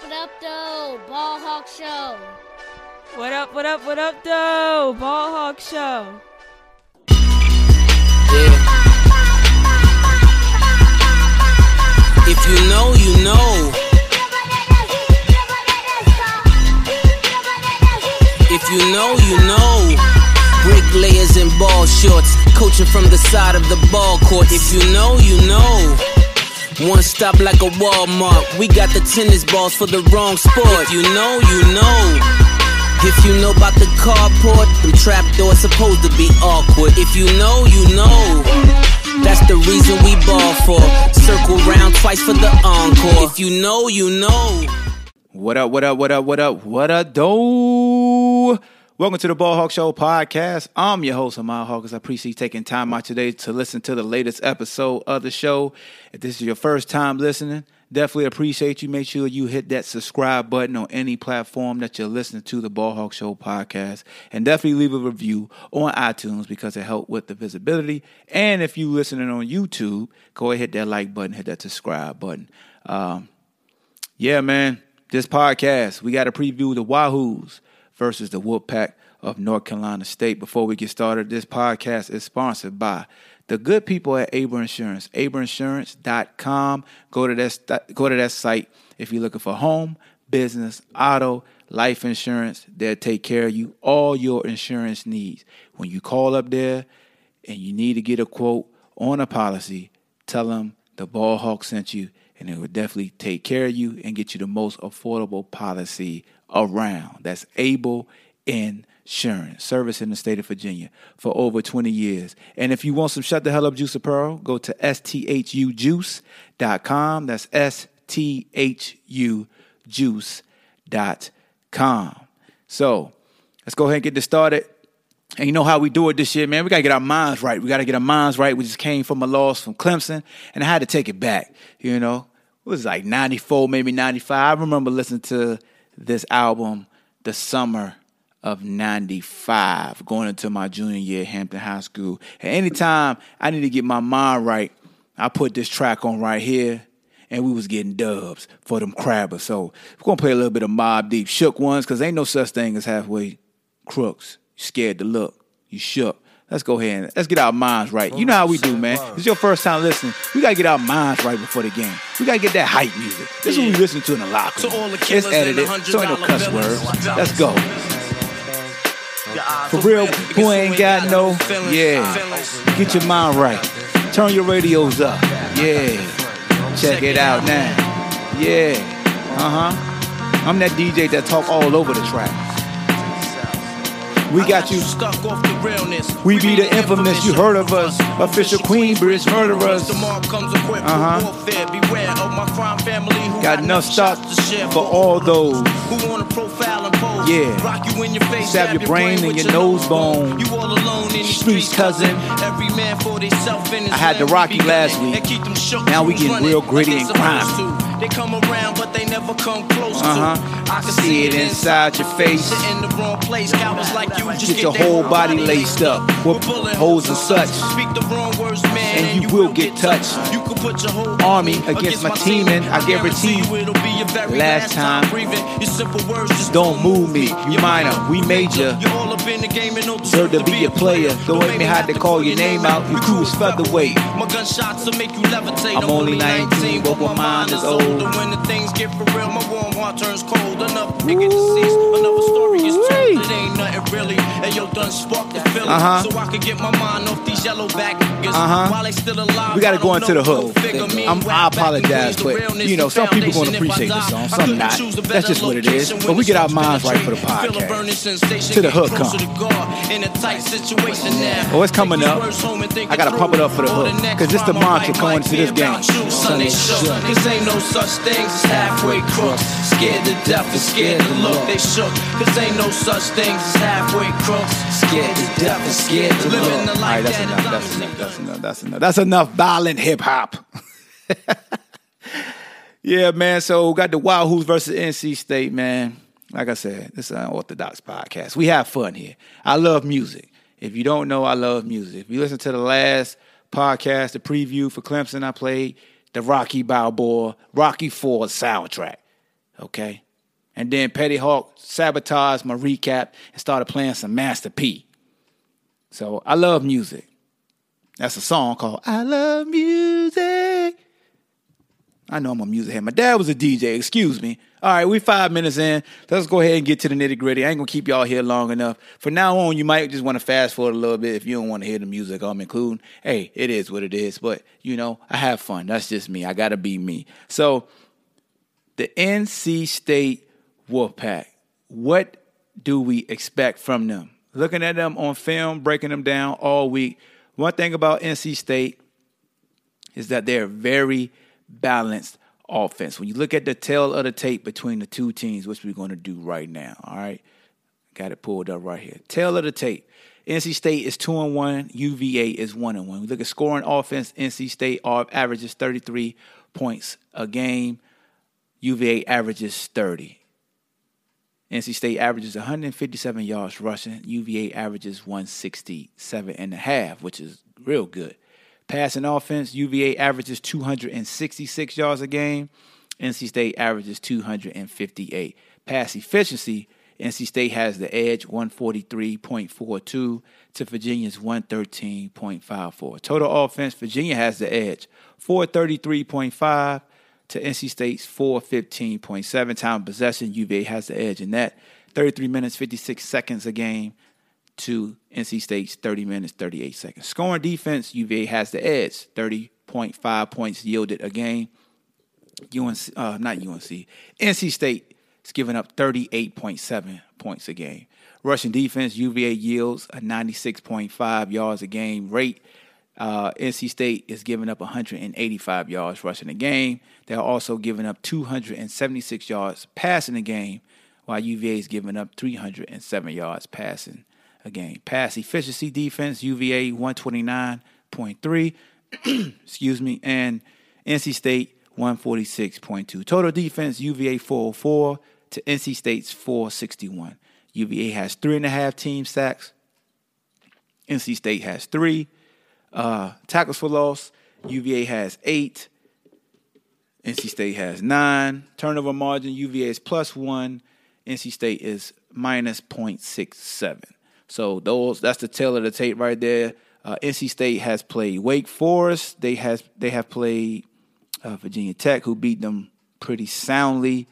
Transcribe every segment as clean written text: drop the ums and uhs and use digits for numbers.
What up, though? Ball Hawk Show. What up, though? Ball Hawk Show. If you know, you know. If you know, you know. Bricklayers in ball shorts, coaching from the side of the ball court. If you know, you know. One stop like a Walmart. We got the tennis balls for the wrong sport. If you know, you know. If you know about the carport, them trapdoors supposed to be awkward. If you know, you know. That's the reason we ball for. Circle round twice for the encore. If you know, you know. What up, though? Welcome to the Ball Hawk Show podcast. I'm your host, Ahmad Hawkins. I appreciate you taking time out today to listen to the latest episode of the show. If this is your first time listening, definitely appreciate you. Make sure you hit that subscribe button on any platform that you're listening to the Ball Hawk Show podcast. And definitely leave a review on iTunes because it helps with the visibility. And if you're listening on YouTube, go ahead, hit that like button, hit that subscribe button. Man, this podcast, we got to preview the Wahoos versus the Wolfpack of North Carolina State. Before we get started, this podcast is sponsored by the good people at Able Insurance, ableinsurance.com. Go to that site if you're looking for home, business, auto, life insurance. They'll take care of you, all your insurance needs. When you call up there and you need to get a quote on a policy, tell them the Ball Hawk sent you, and it will definitely take care of you and get you the most affordable policy around. That's Able Insurance, service in the state of Virginia for over 20 years. And if you want some Shut the Hell Up Juice apparel, go to sthujuice.com. That's sthujuice.com. So let's go ahead and get this started. And you know how we do it this year, man. We got to get our minds right. We just came from a loss from Clemson, and I had to take it back. You know, it was like 94, maybe 95. I remember listening to this album the summer of 95, going into my junior year at Hampton High School. And anytime I need to get my mind right, I put this track on right here, and we was getting dubs for them crabbers. So we're going to play a little bit of Mobb Deep, Shook Ones, because ain't no such thing as halfway crooks. You scared to look. You shook. Let's go ahead and let's get our minds right. You know how we do, man. This is your first time listening. We got to get our minds right before the game. We got to get that hype music. This is what we listen to in the locker room. It's edited, so ain't no cuss words. Let's go. For real, boy ain't got no, yeah. Get your mind right. Turn your radios up. Yeah. Check it out now. Yeah. Uh-huh. I'm that DJ that talk all over the track. We got you stuck off the realness. We be the infamous, you heard of us. Official Queensbridge murderers. Uh-huh. Got enough stock for all those. Yeah. Stab your brain and your nose bone. Streets cousin. I had the Rocky last week. Now we getting real gritty and grimy. They come around, but they never come close to. I can see it inside your face. In the wrong place, cowards like you just get your whole body laced up with holes and such. Speak the wrong words, man, and you will get touched. You can put your whole army against my team, and I guarantee you it'll be your very last time breathing. Your simple words just don't move me. You minor, we major. You all up in the game and don't deserve to be a player. Though it may hard to call your name out, your crew is featherweight. My gunshots will make you levitate. I'm only 19, but my mind is old. When the things get for real, my warm heart turns cold. Enough nigga deceased, another story is told. It ain't nothing really, and yo done sparked the feeling. So I could get my mind off these yellow back niggas while they still alive. We gotta go into the hook. I apologize, but you know some people gonna appreciate this song, some not. That's just what it is. But we get our minds right for the podcast. To the hook comes. Oh, it's coming up. I gotta pump it up for the hook, cause this the mantra going into this game. This ain't no such things as halfway halfway crooks, scared to death and scared to look. They shook, cause ain't no such things as halfway crooks, scared to death and scared to look. All right, that's enough violent hip-hop. Yeah, man, so got the Wild Hoops versus NC State, man. Like I said, this is an unorthodox podcast. We have fun here. I love music. If you don't know, I love music. If you listen to the last podcast, the preview for Clemson, I played the Rocky Balboa, Rocky IV soundtrack, okay? And then Petty Hawk sabotaged my recap and started playing some Master P. So I love music. That's a song called I Love Music. I know I'm a music head. My dad was a DJ, excuse me. All right, we 5 minutes in. Let's go ahead and get to the nitty-gritty. I ain't going to keep y'all here long enough. From now on, you might just want to fast forward a little bit if you don't want to hear the music I'm including. Hey, it is what it is. But, you know, I have fun. That's just me. I got to be me. So, the NC State Wolfpack, what do we expect from them? Looking at them on film, breaking them down all week, one thing about NC State is that they're very balanced offense. When you look at the tail of the tape between the two teams, which we're going to do right now, all right? Got it pulled up right here. Tail of the tape. NC State is 2-1. UVA is 1-1. We look at scoring offense. NC State averages 33 points a game. UVA averages 30. NC State averages 157 yards rushing. UVA averages 167.5, which is real good. Passing offense, UVA averages 266 yards a game. NC State averages 258. Pass efficiency, NC State has the edge, 143.42 to Virginia's 113.54. Total offense, Virginia has the edge, 433.5 to NC State's 415.7. Time possession, UVA has the edge in that, 33 minutes, 56 seconds a game to NC State's 30 minutes, 38 seconds. Scoring defense, UVA has the edge, 30.5 points yielded a game. NC State is giving up 38.7 points a game. Rushing defense, UVA yields a 96.5 yards a game rate. NC State is giving up 185 yards rushing a game. They're also giving up 276 yards passing a game, while UVA is giving up 307 yards passing a game. Pass efficiency defense, UVA 129.3, excuse me, and NC State 146.2. Total defense, UVA 404 to NC State's 461. UVA has 3.5 team sacks. NC State has 3. Tackles for loss, UVA has 8. NC State has 9. Turnover margin, UVA is +1. NC State is -0.67. So that's the tail of the tape right there. NC State has played Wake Forest. They have played Virginia Tech, who beat them pretty soundly,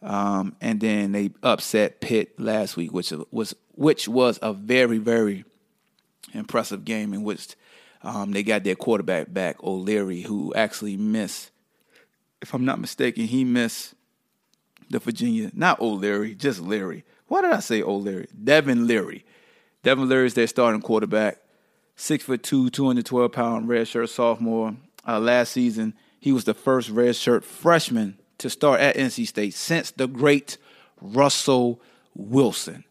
and then they upset Pitt last week, which was a very, very impressive game in which they got their quarterback back, O'Leary, who actually missed. If I'm not mistaken, he missed the Virginia, not O'Leary, just Leary. Why did I say O'Leary? Devin Leary. Devin Leary is their starting quarterback, 6'2", 212-pound redshirt sophomore. Last season, he was the first redshirt freshman to start at NC State since the great Russell Wilson.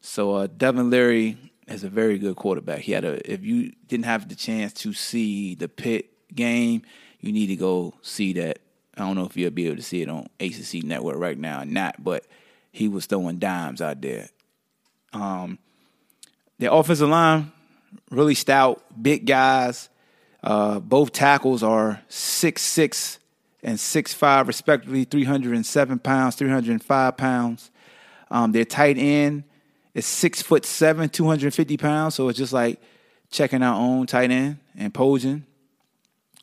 So Devin Leary is a very good quarterback. If you didn't have the chance to see the Pitt game, you need to go see that. I don't know if you'll be able to see it on ACC Network right now or not, but he was throwing dimes out there. Their offensive line, really stout, big guys. Both tackles are 6'6 and 6'5, respectively, 307 pounds, 305 pounds. Their tight end is 6'7, 250 pounds, so it's just like checking our own tight end and Poljan.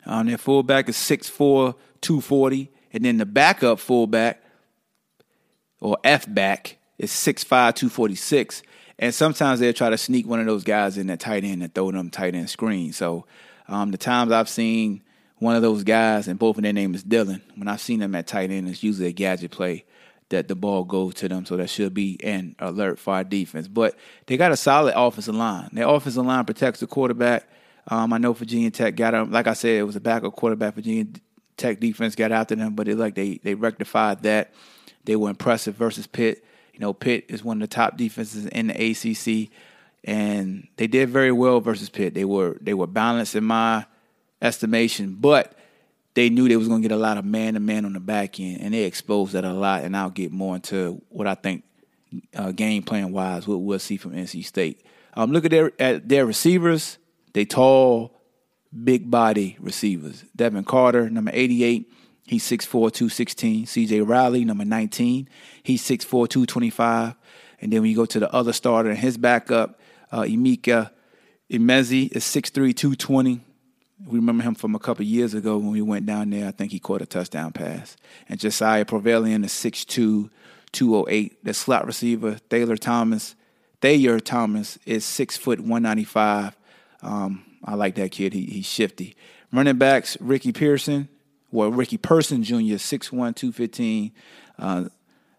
Their fullback is 6'4, 240, and then the backup fullback, or F-back, is 6'5", 246. And sometimes they'll try to sneak one of those guys in that tight end and throw them tight end screen. So the times I've seen one of those guys, and both of their names is Dylan, when I've seen them at tight end, it's usually a gadget play that the ball goes to them. So that should be an alert for our defense. But they got a solid offensive line. Their offensive line protects the quarterback. I know Virginia Tech got him. Like I said, it was a backup quarterback. Virginia Tech defense got after them, but they rectified that. They were impressive versus Pitt. You know, Pitt is one of the top defenses in the ACC, and they did very well versus Pitt. They were balanced in my estimation, but they knew they was going to get a lot of man-to-man on the back end, and they exposed that a lot, and I'll get more into what I think game plan-wise, what we'll see from NC State. Look at their receivers. They tall, big-body receivers. Devin Carter, number 88, he's 6'4", 216. C.J. Riley, number 19, he's 6'4", 225. And then when you go to the other starter and his backup, Emeka Emezi is 6'3", 220. We remember him from a couple years ago when we went down there. I think he caught a touchdown pass. And Josiah Provelian is 6'2", 208. The slot receiver, Thayer Thomas is 6 foot 195. I like that kid. He's shifty. Running backs, Ricky Person Jr. is 6'1", 215.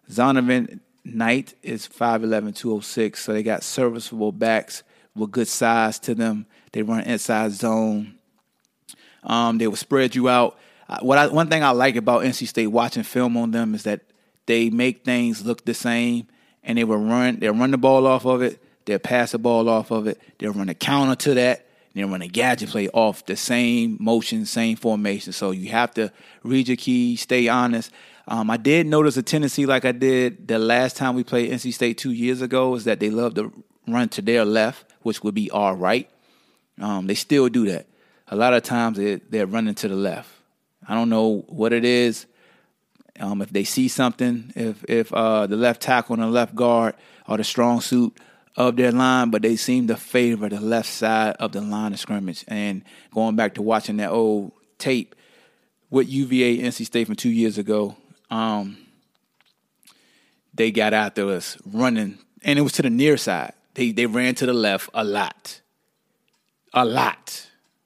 Zonovan Knight is 5'11", 206. So they got serviceable backs with good size to them. They run inside zone. They will spread you out. One thing I like about NC State watching film on them is that they make things look the same, and they'll run the ball off of it, they'll pass the ball off of it, they'll run a counter to that, and they'll run a gadget play off the same motion, same formation. So you have to read your keys, stay honest. I did notice a tendency like I did the last time we played NC State 2 years ago is that they love to run to their left, which would be our right. They still do that. A lot of times they're running to the left. I don't know what it is. If they see something, if the left tackle and the left guard are the strong suit of their line, but they seem to favor the left side of the line of scrimmage. And going back to watching that old tape with UVA, NC State from 2 years ago, they got after us running, and it was to the near side. They ran to the left a lot.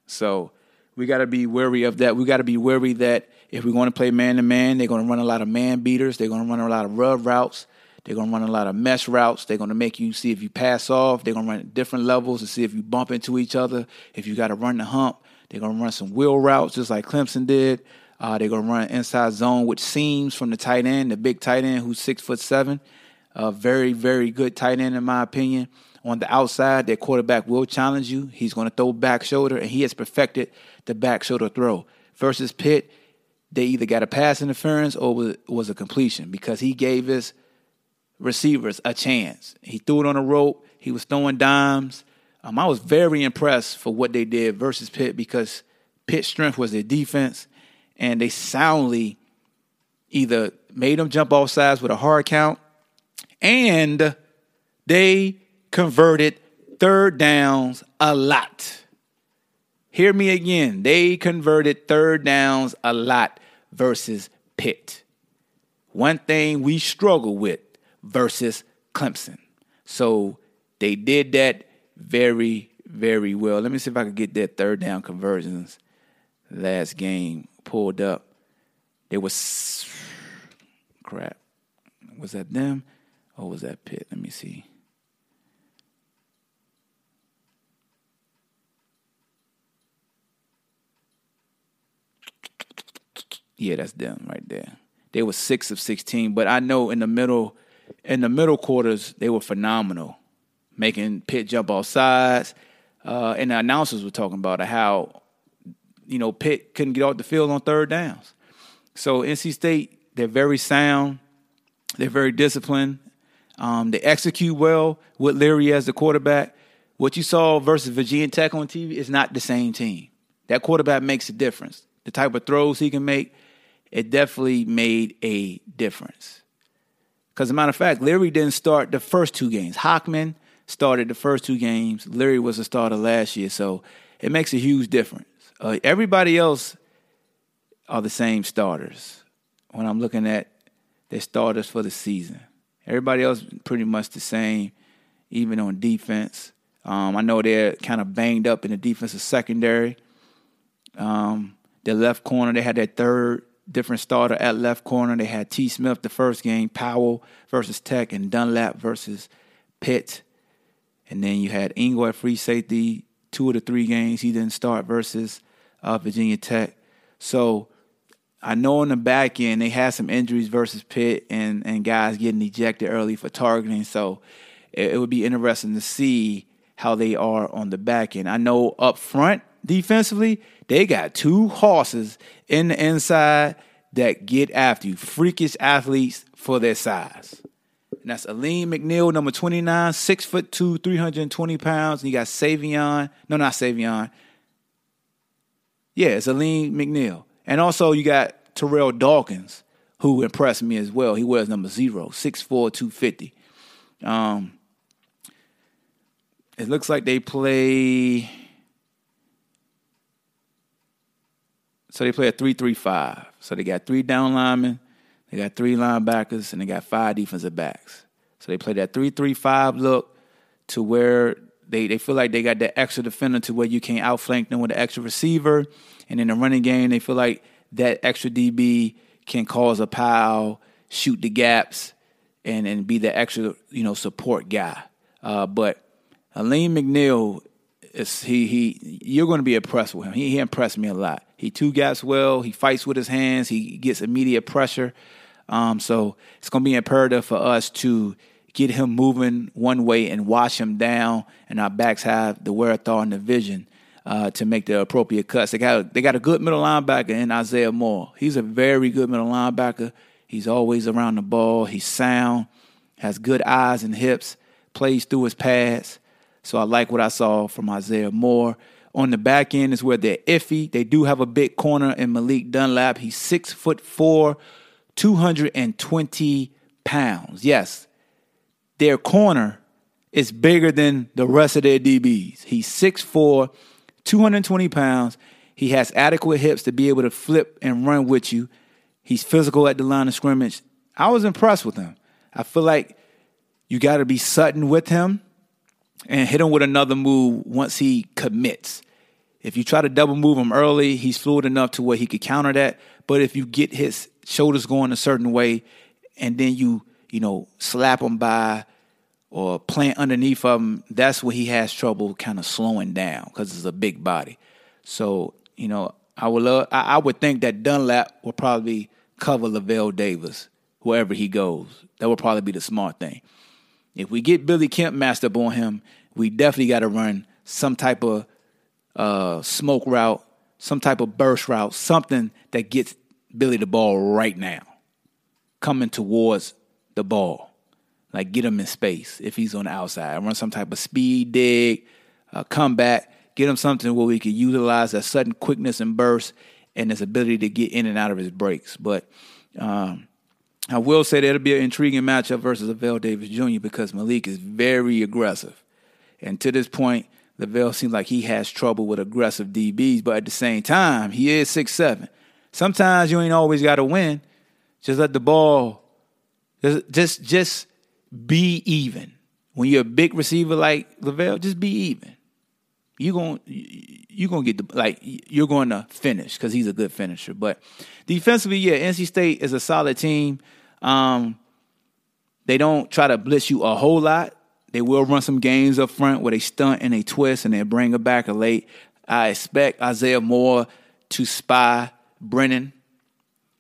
So we got to be wary of that. We got to be wary that if we're going to play man-to-man, they're going to run a lot of man beaters. They're going to run a lot of rub routes. They're going to run a lot of mesh routes. They're going to make you see if you pass off. They're going to run at different levels to see if you bump into each other. If you got to run the hump, they're going to run some wheel routes just like Clemson did. They're going to run inside zone with seams from the tight end, the big tight end who's 6'7". A very, very good tight end in my opinion. On the outside, their quarterback will challenge you. He's going to throw back shoulder, and he has perfected the back shoulder throw. Versus Pitt, they either got a pass interference or it was a completion because he gave his receivers a chance. He threw it on a rope. He was throwing dimes. I was very impressed for what they did versus Pitt because Pitt's strength was their defense, and they soundly either made them jump off sides with a hard count, and they converted third downs a lot. Hear me again. They converted third downs a lot versus Pitt. One thing we struggle with versus Clemson. So they did that very, very well. Let me see if I can get that third down conversions last game pulled up. They was crap. Was that them or was that Pitt? Let me see. Yeah, that's them right there. They were 6 of 16, but I know in the middle quarters, they were phenomenal, making Pitt jump off sides. And the announcers were talking about how, you know, Pitt couldn't get off the field on third downs. So NC State, they're very sound. They're very disciplined. They execute well with Leary as the quarterback. What you saw versus Virginia Tech on TV is not the same team. That quarterback makes a difference. The type of throws he can make, it definitely made a difference. Because, as a matter of fact, Leary didn't start the first two games. Hockman started the first two games. Leary was a starter last year, so it makes a huge difference. Everybody else are the same starters when I'm looking at their starters for the season. Everybody else pretty much the same, even on defense. I know they're kind of banged up in the defensive secondary. Their left corner, they had their third different starter at left corner. They had T. Smith the first game, Powell versus Tech, and Dunlap versus Pitt. And then you had Ingo at free safety, two of the three games he didn't start versus Virginia Tech. So I know in the back end they had some injuries versus Pitt and guys getting ejected early for targeting. So it would be interesting to see how they are on the back end. I know up front defensively, they got two horses in the inside that get after you. Freakish athletes for their size. And that's Aleem McNeill, number 29, 6'2", 320 pounds. And you got Savion. No, not Savion. Yeah, it's Aleem McNeill. And also you got Terrell Dawkins, who impressed me as well. He wears number 0, 6'4", 250. It looks like they play... So they play a 3-3-5. So they got three down linemen, they got three linebackers, and they got five defensive backs. So they play that 3-3-5 look to where they feel like they got that extra defender to where you can't outflank them with an extra receiver. And in the running game, they feel like that extra DB can cause a pile, shoot the gaps, and be the extra, support guy. But Aleem McNeill, you're going to be impressed with him. He impressed me a lot. He two gaps well. He fights with his hands. He gets immediate pressure. So it's going to be imperative for us to get him moving one way and wash him down. And our backs have the wherewithal and the vision to make the appropriate cuts. They got a good middle linebacker in Isaiah Moore. He's a very good middle linebacker. He's always around the ball. He's sound, has good eyes and hips, plays through his pads. So I like what I saw from Isaiah Moore. On the back end is where they're iffy. They do have a big corner in Malik Dunlap. He's 6'4", 220 pounds. Yes, their corner is bigger than the rest of their DBs. He's 6'4", 220 pounds. He has adequate hips to be able to flip and run with you. He's physical at the line of scrimmage. I was impressed with him. I feel like you got to be Sutton with him and hit him with another move once he commits. If you try to double move him early, he's fluid enough to where he could counter that. But if you get his shoulders going a certain way and then you slap him by or plant underneath of him, that's where he has trouble kind of slowing down because it's a big body. So, I would think that Dunlap will probably cover Lavelle Davis wherever he goes. That would probably be the smart thing. If we get Billy Kemp matched up on him, we definitely got to run some type of smoke route, some type of burst route, something that gets Billy the ball right now, coming towards the ball. Like get him in space if he's on the outside. Run some type of speed dig, comeback, get him something where we can utilize that sudden quickness and burst and his ability to get in and out of his breaks. But I will say that it'll be an intriguing matchup versus Lavelle Davis Jr. because Malik is very aggressive. And to this point, Lavelle seems like he has trouble with aggressive DBs, but at the same time, he is 6'7". Sometimes you ain't always got to win. Just let the ball, just be even. When you're a big receiver like Lavelle, just be even. You're going to finish because he's a good finisher. But defensively, yeah, NC State is a solid team. They don't try to blitz you a whole lot. They will run some games up front where they stunt and they twist and they bring a backer late. I expect Isaiah Moore to spy Brennan.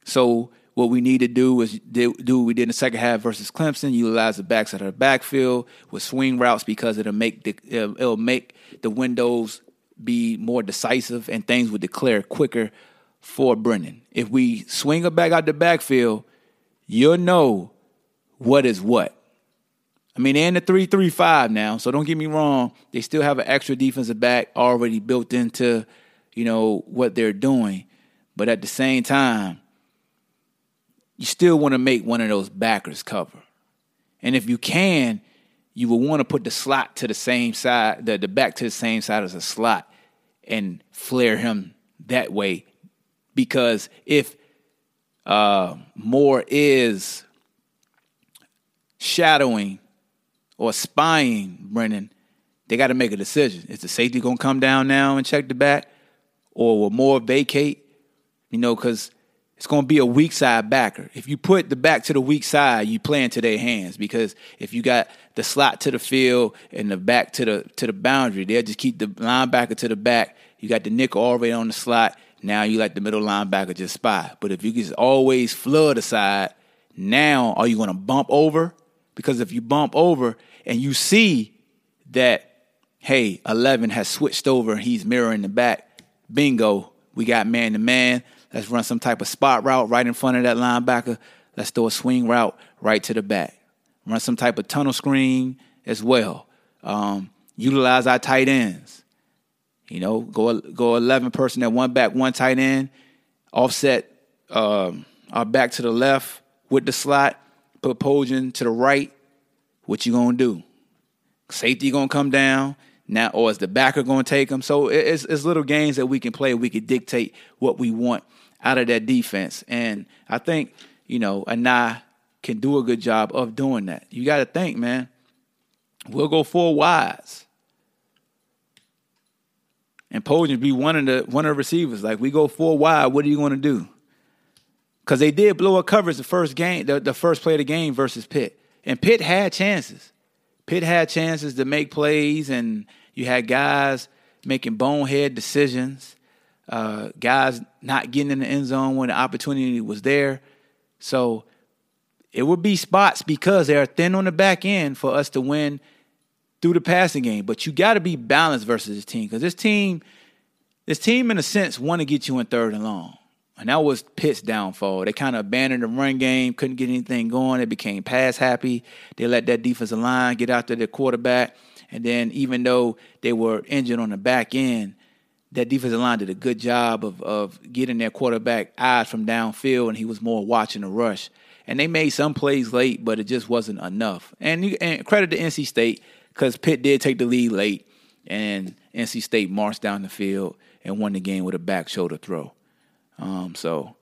So what we need to do is do what we did in the second half versus Clemson, utilize the backs out of the backfield with swing routes because it'll make the windows be more decisive and things will declare quicker for Brennan. If we swing a back out the backfield, you'll know what is what. I mean, they're in the 3-3-5 now, so don't get me wrong. They still have an extra defensive back already built into, what they're doing. But at the same time, you still want to make one of those backers cover. And if you can, you will want to put the slot to the same side, the back to the same side as a slot and flare him that way. Because if Moore is shadowing or spying Brennan, they got to make a decision. Is the safety going to come down now and check the back? Or will Moore vacate? Because it's going to be a weak side backer. If you put the back to the weak side, you play into their hands because if you got the slot to the field and the back to the boundary, they'll just keep the linebacker to the back. You got the nickel already on the slot. now you let the middle linebacker just spy. But if you just always flood aside, now are you going to bump over? Because if you bump over and you see that, hey, 11 has switched over and he's mirroring the back, bingo, we got man-to-man. Let's run some type of spot route right in front of that linebacker. Let's throw a swing route right to the back. Run some type of tunnel screen as well. Utilize our tight ends. You know, go 11 person at one back, one tight end. Offset our back to the left with the slot. Put Poljan to the right. What you going to do? Safety going to come down. Now, or is the backer going to take them? So it's little games that we can play. We can dictate what we want out of that defense. And I think, you know, Anai can do a good job of doing that. You got to think, man, we'll go four wides. And Poljan be one of the receivers. Like, we go four wide, what are you going to do? Because they did blow a coverage the first game, the first play of the game versus Pitt. And Pitt had chances. Pitt had chances to make plays, and you had guys making bonehead decisions, guys not getting in the end zone when the opportunity was there. So it would be spots because they are thin on the back end for us to win through the passing game. But you got to be balanced versus this team, because this team, in a sense, want to get you in third and long. And that was Pitt's downfall. They kind of abandoned the run game, couldn't get anything going. They became pass happy. They let that defensive line get out to their quarterback. And then even though they were injured on the back end, that defensive line did a good job of getting their quarterback eyes from downfield, and he was more watching the rush. And they made some plays late, but it just wasn't enough. And credit to NC State, because Pitt did take the lead late, and NC State marched down the field and won the game with a back shoulder throw. So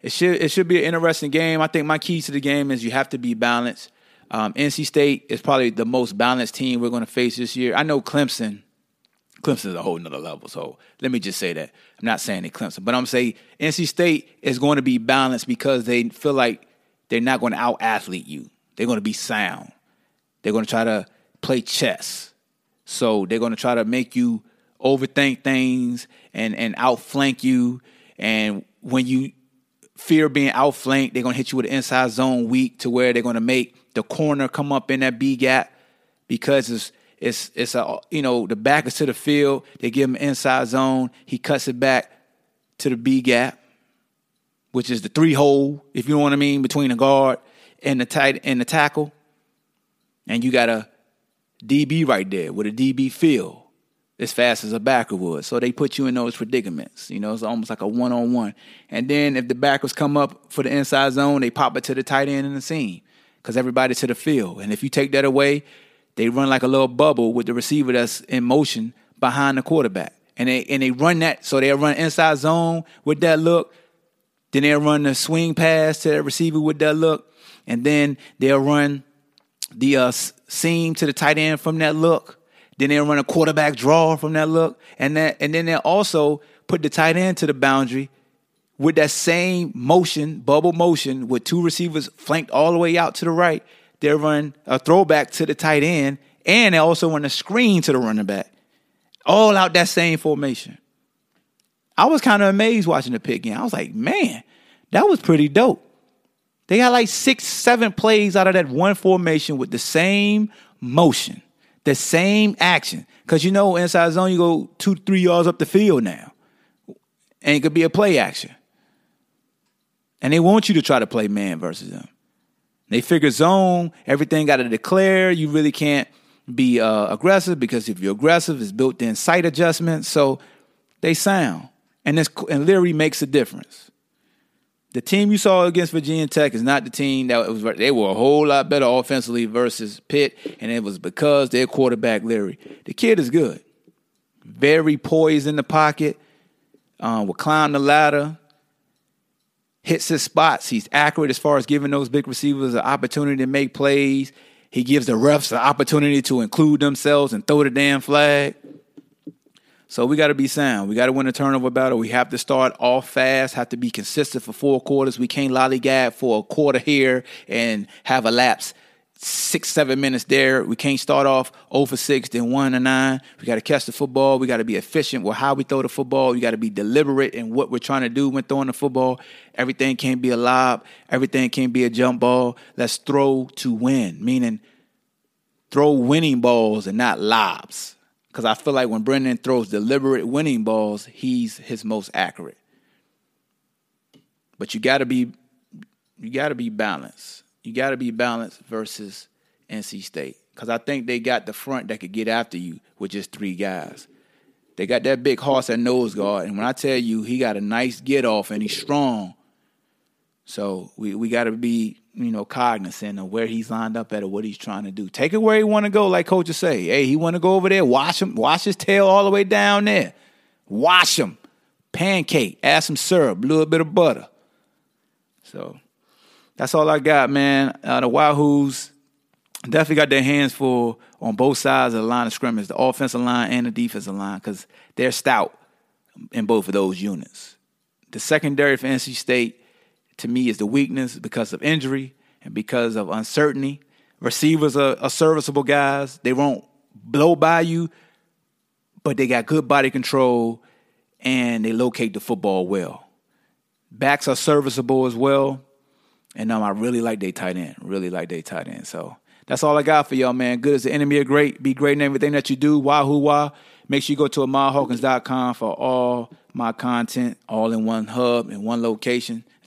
it should be an interesting game. I think my keys to the game is you have to be balanced. NC State is probably the most balanced team we're going to face this year. I know Clemson is a whole nother level. So let me just say that. I'm not saying that Clemson, but I'm saying NC State is going to be balanced because they feel like they're not going to out-athlete you. They're going to be sound. They're going to try to play chess. So they're going to try to make you overthink things and outflank you. And when you fear being outflanked, they're going to hit you with an inside zone weak to where they're going to make the corner come up in that B gap because it's the back is to the field. They give him inside zone. He cuts it back to the B gap, which is the three hole, if you know what I mean, between the guard and the tackle. And you got a DB right there with a DB field, as fast as a backer would. So they put you in those predicaments. You know, it's almost like a one-on-one. And then if the backers come up for the inside zone, they pop it to the tight end in the seam because everybody's to the field. And if you take that away, they run like a little bubble with the receiver that's in motion behind the quarterback. And they run that. So they'll run inside zone with that look. Then they'll run the swing pass to the receiver with that look. And then they'll run the seam to the tight end from that look. Then they'll run a quarterback draw from that look. And then they'll also put the tight end to the boundary with that same motion, bubble motion, with two receivers flanked all the way out to the right. They'll run a throwback to the tight end, and they also run a screen to the running back. All out that same formation. I was kind of amazed watching the Pitt game. I was like, man, that was pretty dope. They got like 6-7 plays out of that one formation with the same motion. The same action. Because, you know, inside zone, you go 2-3 yards up the field now. And it could be a play action. And they want you to try to play man versus them. They figure zone, everything got to declare. You really can't be aggressive, because if you're aggressive, it's built-in sight adjustments. So they sound. And Leary makes a difference. The team you saw against Virginia Tech is not the team that was. They were a whole lot better offensively versus Pitt, and it was because their quarterback, Leary. The kid is good. Very poised in the pocket, will climb the ladder, hits his spots. He's accurate as far as giving those big receivers an opportunity to make plays. He gives the refs an opportunity to include themselves and throw the damn flag. So we got to be sound. We got to win the turnover battle. We have to start off fast, have to be consistent for 4 quarters. We can't lollygag for a quarter here and have a lapse 6-7 minutes there. We can't start off 0 for 6, then 1 or 9. We got to catch the football. We got to be efficient with how we throw the football. We got to be deliberate in what we're trying to do when throwing the football. Everything can't be a lob. Everything can't be a jump ball. Let's throw to win, meaning throw winning balls and not lobs. Because I feel like when Brennan throws deliberate winning balls, he's his most accurate. But you got to be balanced. You got to be balanced versus NC State. Because I think they got the front that could get after you with just three guys. They got that big horse at nose guard. And when I tell you, he got a nice get off and he's strong. So we got to be, cognizant of where he's lined up at or what he's trying to do. Take it where he want to go, like coaches say. Hey, he want to go over there, wash him, wash his tail all the way down there. Wash him. Pancake. Add some syrup, a little bit of butter. So that's all I got, man. The Wahoos definitely got their hands full on both sides of the line of scrimmage, the offensive line and the defensive line, because they're stout in both of those units. The secondary for NC State, to me, is the weakness because of injury and because of uncertainty. Receivers are serviceable guys. They won't blow by you, but they got good body control and they locate the football well. Backs are serviceable as well. And I really like they tight end. So that's all I got for y'all, man. Good as the enemy of great. Be great in everything that you do. Wahoo wah. Make sure you go to amalhawkins.com for all my content, all in one hub, in one location.